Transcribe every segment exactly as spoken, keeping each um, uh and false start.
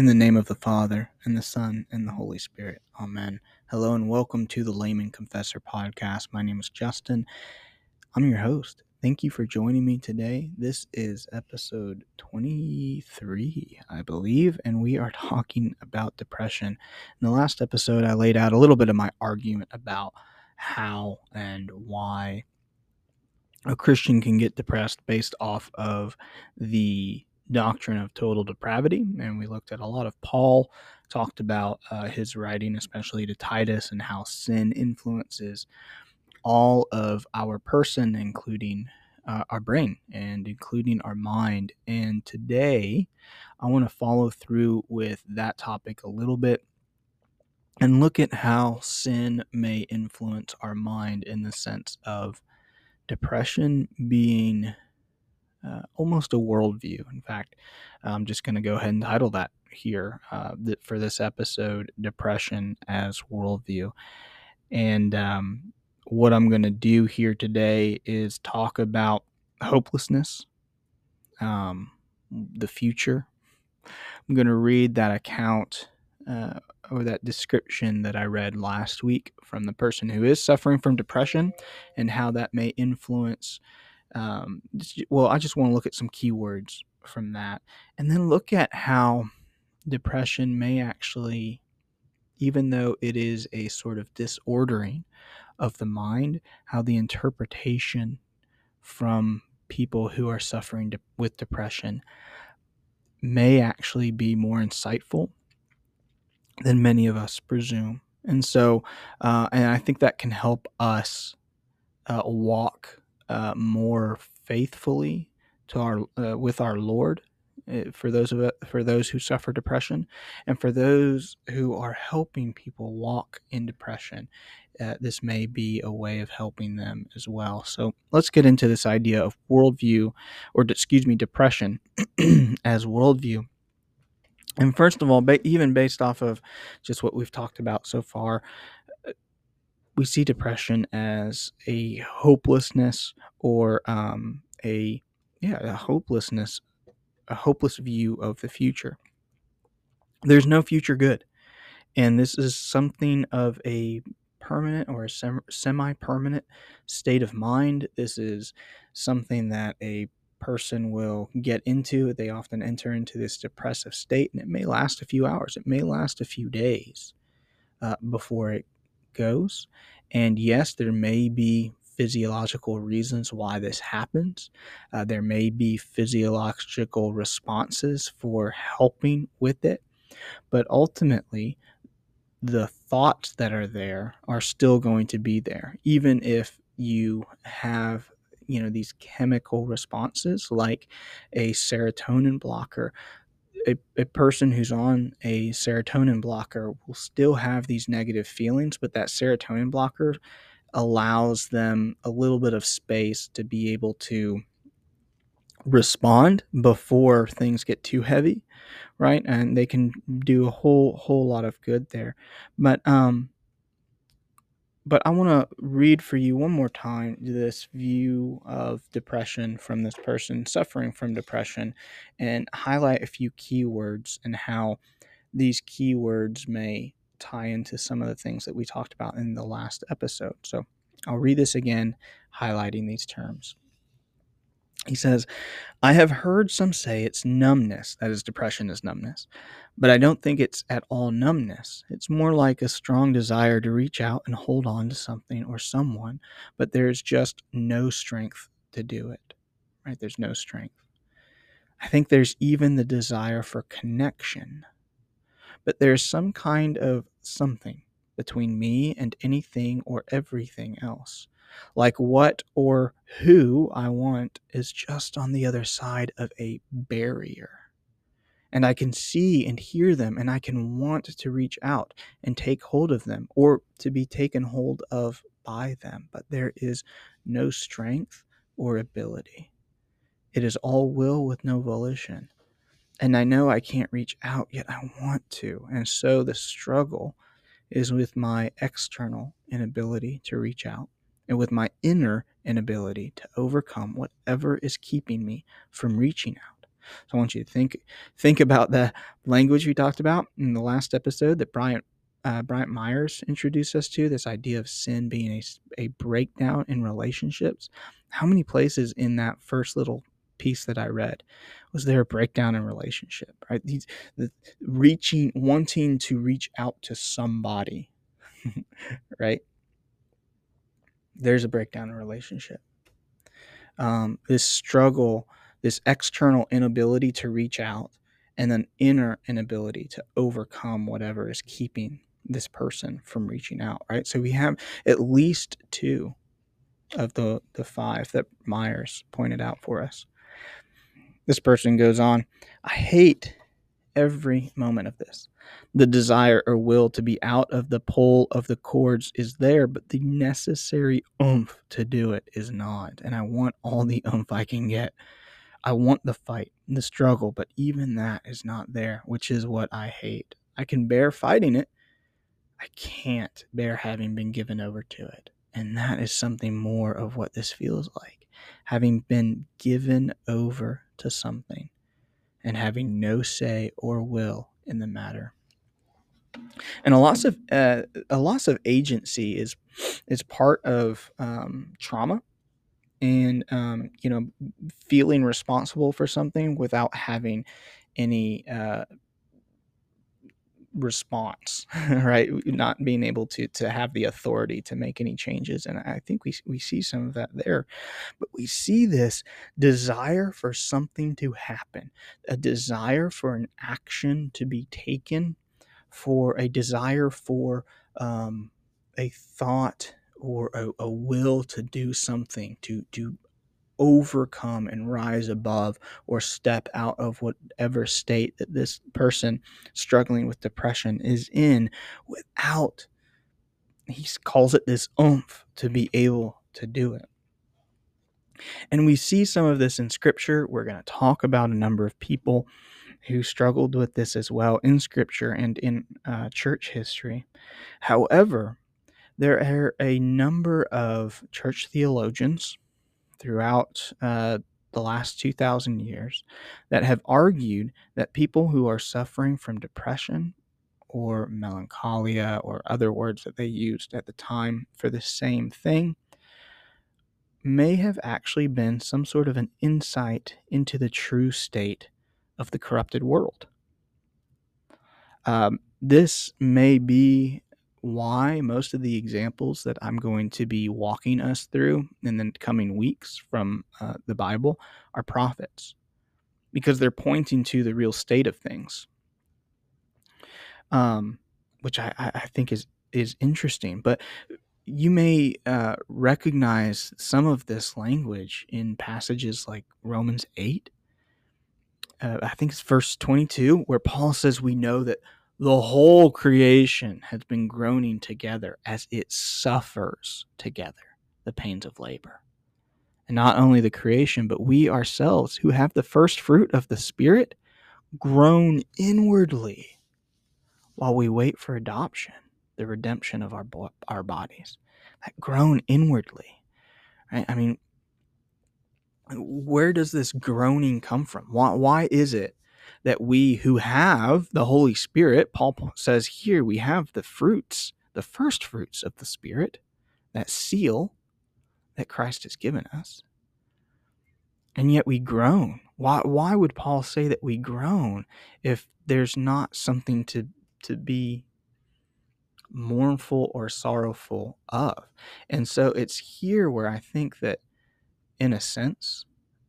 In the name of the Father, and the Son, and the Holy Spirit. Amen. Hello and welcome to the Layman Confessor Podcast. My name is Justin. I'm your host. Thank you for joining me today. This is episode twenty-three, I believe, and we are talking about depression. In the last episode, I laid out a little bit of my argument about how and why a Christian can get depressed based off of the doctrine of total depravity, and we looked at a lot of Paul, talked about uh, his writing, especially to Titus, and how sin influences all of our person, including uh, our brain and including our mind. And today, I want to follow through with that topic a little bit and look at how sin may influence our mind in the sense of depression being Uh, almost a worldview. In fact, I'm just going to go ahead and title that here uh, th- for this episode, Depression as Worldview. And um, what I'm going to do here today is talk about hopelessness, um, the future. I'm going to read that account uh, or that description that I read last week from the person who is suffering from depression and how that may influence Um, well, I just want to look at some keywords from that and then look at how depression may actually, even though it is a sort of disordering of the mind, how the interpretation from people who are suffering de- with depression may actually be more insightful than many of us presume. And so, uh, and I think that can help us uh, walk Uh, more faithfully to our uh, with our Lord uh, for those of uh, for those who suffer depression, and for those who are helping people walk in depression, uh, this may be a way of helping them as well. So let's get into this idea of worldview, or excuse me, depression as worldview. And first of all, ba- even based off of just what we've talked about so far, we see depression as a hopelessness or um, a yeah a hopelessness, a hopeless view of the future. There's no future good, and this is something of a permanent or a sem- semi-permanent state of mind. This is something that a person will get into. They often enter into this depressive state, and it may last a few hours. It may last a few days uh, before it goes. And yes, there may be physiological reasons why this happens. Uh, there may be physiological responses for helping with it. But ultimately, the thoughts that are there are still going to be there, even if you have, you know, these chemical responses like a serotonin blocker. A, a person who's on a serotonin blocker will still have these negative feelings, but that serotonin blocker allows them a little bit of space to be able to respond before things get too heavy, right? And they can do a whole whole lot of good there. But um, but I want to read for you one more time this view of depression from this person suffering from depression and highlight a few keywords and how these keywords may tie into some of the things that we talked about in the last episode. So I'll read this again, highlighting these terms. He says, I have heard some say it's numbness, that is, depression is numbness, but I don't think it's at all numbness. It's more like a strong desire to reach out and hold on to something or someone, but there's just no strength to do it, right? There's no strength. I think there's even the desire for connection, but there's some kind of something between me and anything or everything else. Like what or who I want is just on the other side of a barrier. And I can see and hear them, and I can want to reach out and take hold of them or to be taken hold of by them. But there is no strength or ability. It is all will with no volition. And I know I can't reach out, yet I want to. And so the struggle is with my external inability to reach out, and with my inner inability to overcome whatever is keeping me from reaching out. So I want you to think think about the language we talked about in the last episode that Bryant uh, Bryant Myers introduced us to, this idea of sin being a, a breakdown in relationships. How many places in that first little piece that I read was there a breakdown in relationship, right? These, the reaching, wanting to reach out to somebody, right? There's a breakdown in relationship. Um, this struggle, this external inability to reach out, and an inner inability to overcome whatever is keeping this person from reaching out, right? So we have at least two of the, the five that Myers pointed out for us. This person goes on, I hate every moment of this. The desire or will to be out of the pull of the cords is there, but the necessary oomph to do it is not. And I want all the oomph I can get. I want the fight, the struggle, but even that is not there, which is what I hate. I can bear fighting it. I can't bear having been given over to it. And that is something more of what this feels like. Having been given over to something and having no say or will in the matter. And a loss of uh, a loss of agency is is part of um, trauma, and um, you know, feeling responsible for something without having any uh, response, right? Not being able to to have the authority to make any changes. And I think we we see some of that there, but we see this desire for something to happen, a desire for an action to be taken, for a desire for um, a thought or a, a will to do something, to to overcome and rise above or step out of whatever state that this person struggling with depression is in without, he calls it this oomph to be able to do it. And we see some of this in Scripture. We're going to talk about a number of people who struggled with this as well in Scripture and in uh, church history. However, there are a number of church theologians throughout uh, the last two thousand years that have argued that people who are suffering from depression or melancholia, or other words that they used at the time for the same thing, may have actually been some sort of an insight into the true state of the corrupted world. Um, this may be why most of the examples that I'm going to be walking us through in the coming weeks from uh, the Bible are prophets, because they're pointing to the real state of things, um, which I, I think is, is interesting. But you may uh, recognize some of this language in passages like Romans eight. Uh, I think it's verse twenty-two, where Paul says, we know that the whole creation has been groaning together as it suffers together the pains of labor. And not only the creation, but we ourselves who have the first fruit of the Spirit groan inwardly while we wait for adoption, the redemption of our bo- our bodies. That groan inwardly, right? I mean, where does this groaning come from? Why, why is it that we who have the Holy Spirit, Paul says here, we have the fruits, the first fruits of the Spirit, that seal that Christ has given us. And yet we groan. Why, why would Paul say that we groan if there's not something to, to be mournful or sorrowful of? And so it's here where I think that, in a sense,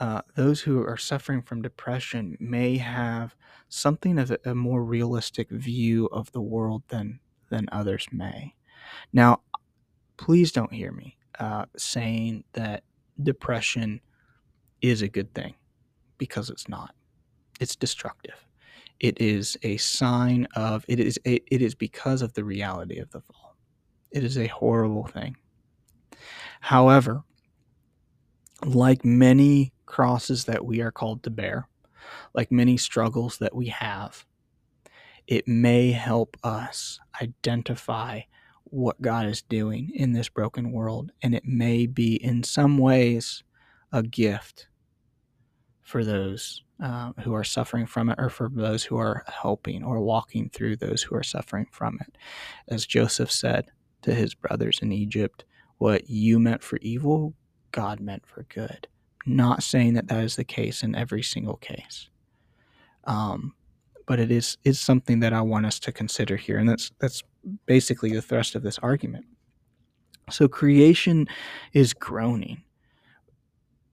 Uh, those who are suffering from depression may have something of a, a more realistic view of the world than than others may. Now, please don't hear me uh, saying that depression is a good thing, because it's not. It's destructive. It is a sign of, it is a, it is because of the reality of the fall. It is a horrible thing. However, like many crosses that we are called to bear, like many struggles that we have, it may help us identify what God is doing in this broken world, and it may be in some ways a gift for those uh, who are suffering from it, or for those who are helping or walking through those who are suffering from it. As Joseph said to his brothers in Egypt, what you meant for evil, God meant for good. Not saying that that is the case in every single case. Um, but it is is something that I want us to consider here. And that's that's basically the thrust of this argument. So creation is groaning.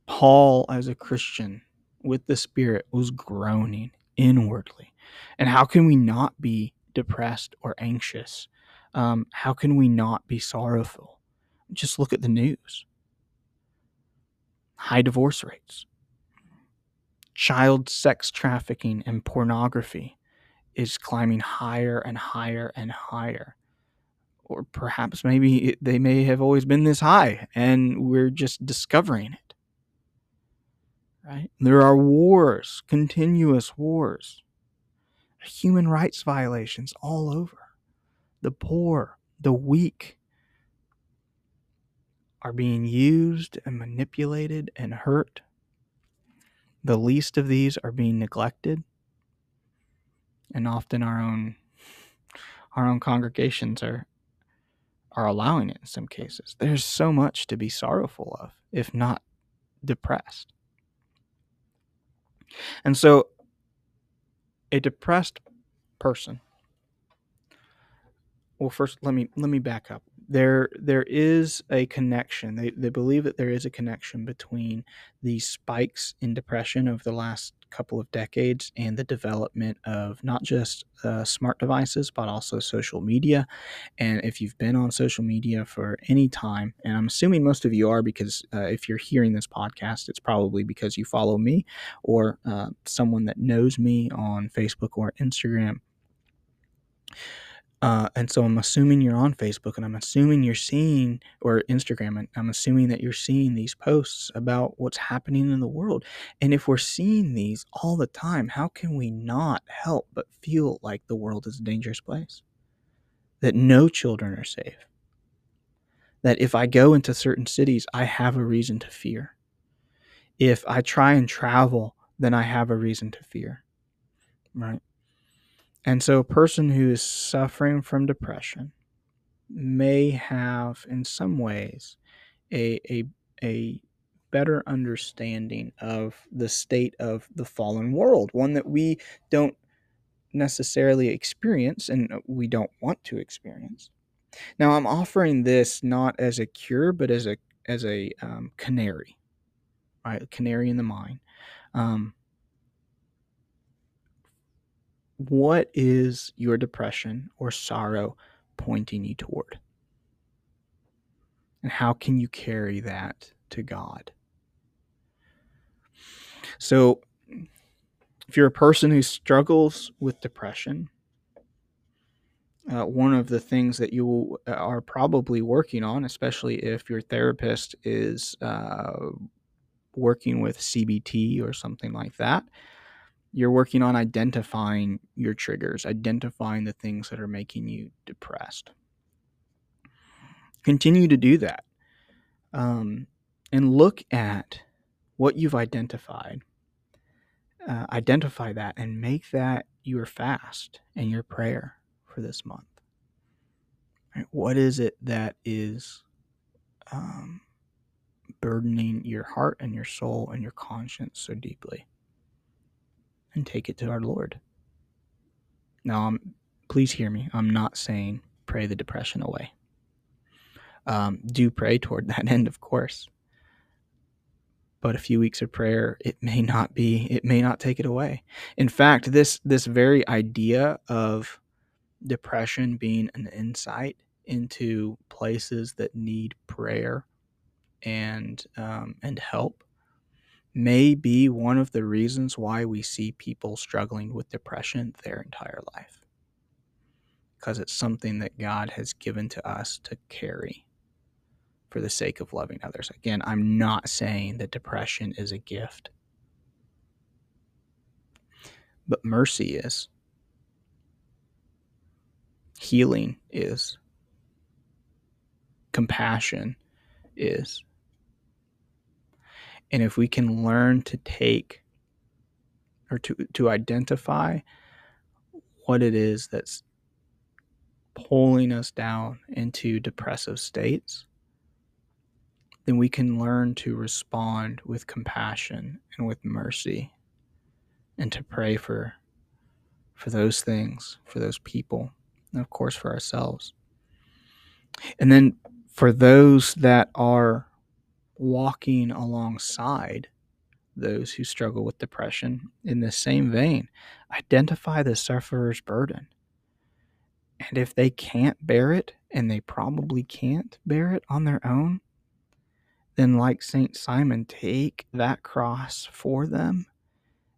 Paul, as a Christian with the Spirit, was groaning inwardly. And how can we not be depressed or anxious? Um, how can we not be sorrowful? Just look at the news. High divorce rates. Child sex trafficking and pornography is climbing higher and higher and higher. Or perhaps maybe it, they may have always been this high and we're just discovering it. Right? There are wars, continuous wars, human rights violations all over. The poor, the weak are being used and manipulated and hurt. The least of these are being neglected. And often our own our own congregations are are allowing it in some cases. There's so much to be sorrowful of, if not depressed. And so a depressed person, well, first let me let me back up. There there is a connection. They they believe that there is a connection between the spikes in depression over the last couple of decades and the development of not just uh, smart devices, but also social media. And if you've been on social media for any time, and I'm assuming most of you are, because uh, if you're hearing this podcast, it's probably because you follow me or uh, someone that knows me on Facebook or Instagram. Uh, and so I'm assuming you're on Facebook, and I'm assuming you're seeing, or Instagram, and I'm assuming that you're seeing these posts about what's happening in the world. And if we're seeing these all the time, how can we not help but feel like the world is a dangerous place? That no children are safe. That if I go into certain cities, I have a reason to fear. If I try and travel, then I have a reason to fear. Right? And so a person who is suffering from depression may have, in some ways, a, a, a better understanding of the state of the fallen world, one that we don't necessarily experience and we don't want to experience. Now, I'm offering this not as a cure, but as a as a um, canary, right? A canary in the mine. Um What is your depression or sorrow pointing you toward? And how can you carry that to God? So, if you're a person who struggles with depression, uh, one of the things that you are probably working on, especially if your therapist is uh, working with C B T or something like that, you're working on identifying your triggers, identifying the things that are making you depressed. Continue to do that. Um, and look at what you've identified. Uh, identify that and make that your fast and your prayer for this month. Right? What is it that is um, burdening your heart and your soul and your conscience so deeply? And take it to our Lord. Now, um, please hear me. I'm not saying pray the depression away. Um, do pray toward that end, of course. But a few weeks of prayer, it may not be, it may not take it away. In fact, this, this very idea of depression being an insight into places that need prayer and, um, and help may be one of the reasons why we see people struggling with depression their entire life. Because it's something that God has given to us to carry for the sake of loving others. Again, I'm not saying that depression is a gift, but mercy is. Healing is. Compassion is. And if we can learn to take or to, to identify what it is that's pulling us down into depressive states, then we can learn to respond with compassion and with mercy and to pray for for those things, for those people, and of course for ourselves. And then for those that are walking alongside those who struggle with depression, in the same vein, identify the sufferer's burden. And if they can't bear it, and they probably can't bear it on their own, then like Saint Simon, take that cross for them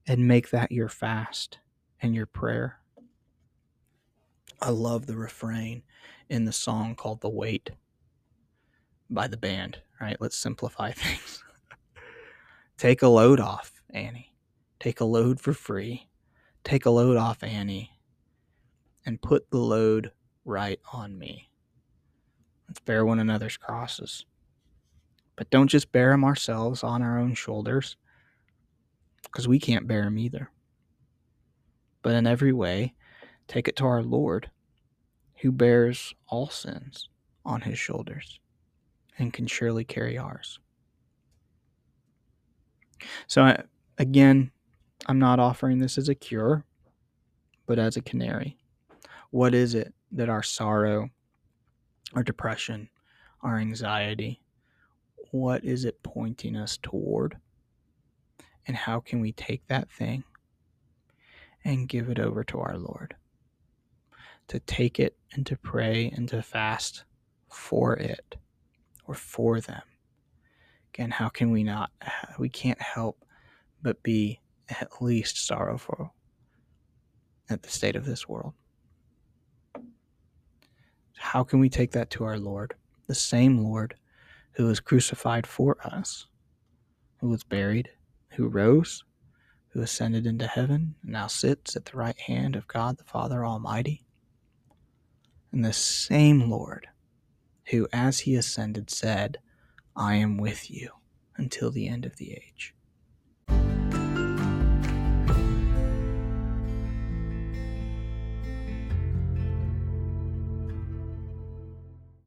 and make that your fast and your prayer. I love the refrain in the song called The Weight by the band, right? Let's simplify things. Take a load off, Annie. Take a load for free. Take a load off, Annie. And put the load right on me. Let's bear one another's crosses. But don't just bear them ourselves on our own shoulders, because we can't bear them either. But in every way, take it to our Lord, who bears all sins on his shoulders and can surely carry ours. So again, I'm not offering this as a cure, but as a canary. What is it that our sorrow, our depression, our anxiety, what is it pointing us toward? And how can we take that thing and give it over to our Lord? To take it and to pray and to fast for it or for them. Again, how can we not, we can't help but be at least sorrowful at the state of this world. How can we take that to our Lord, the same Lord who was crucified for us, who was buried, who rose, who ascended into heaven, and now sits at the right hand of God the Father Almighty? And the same Lord who, as he ascended, said, I am with you until the end of the age.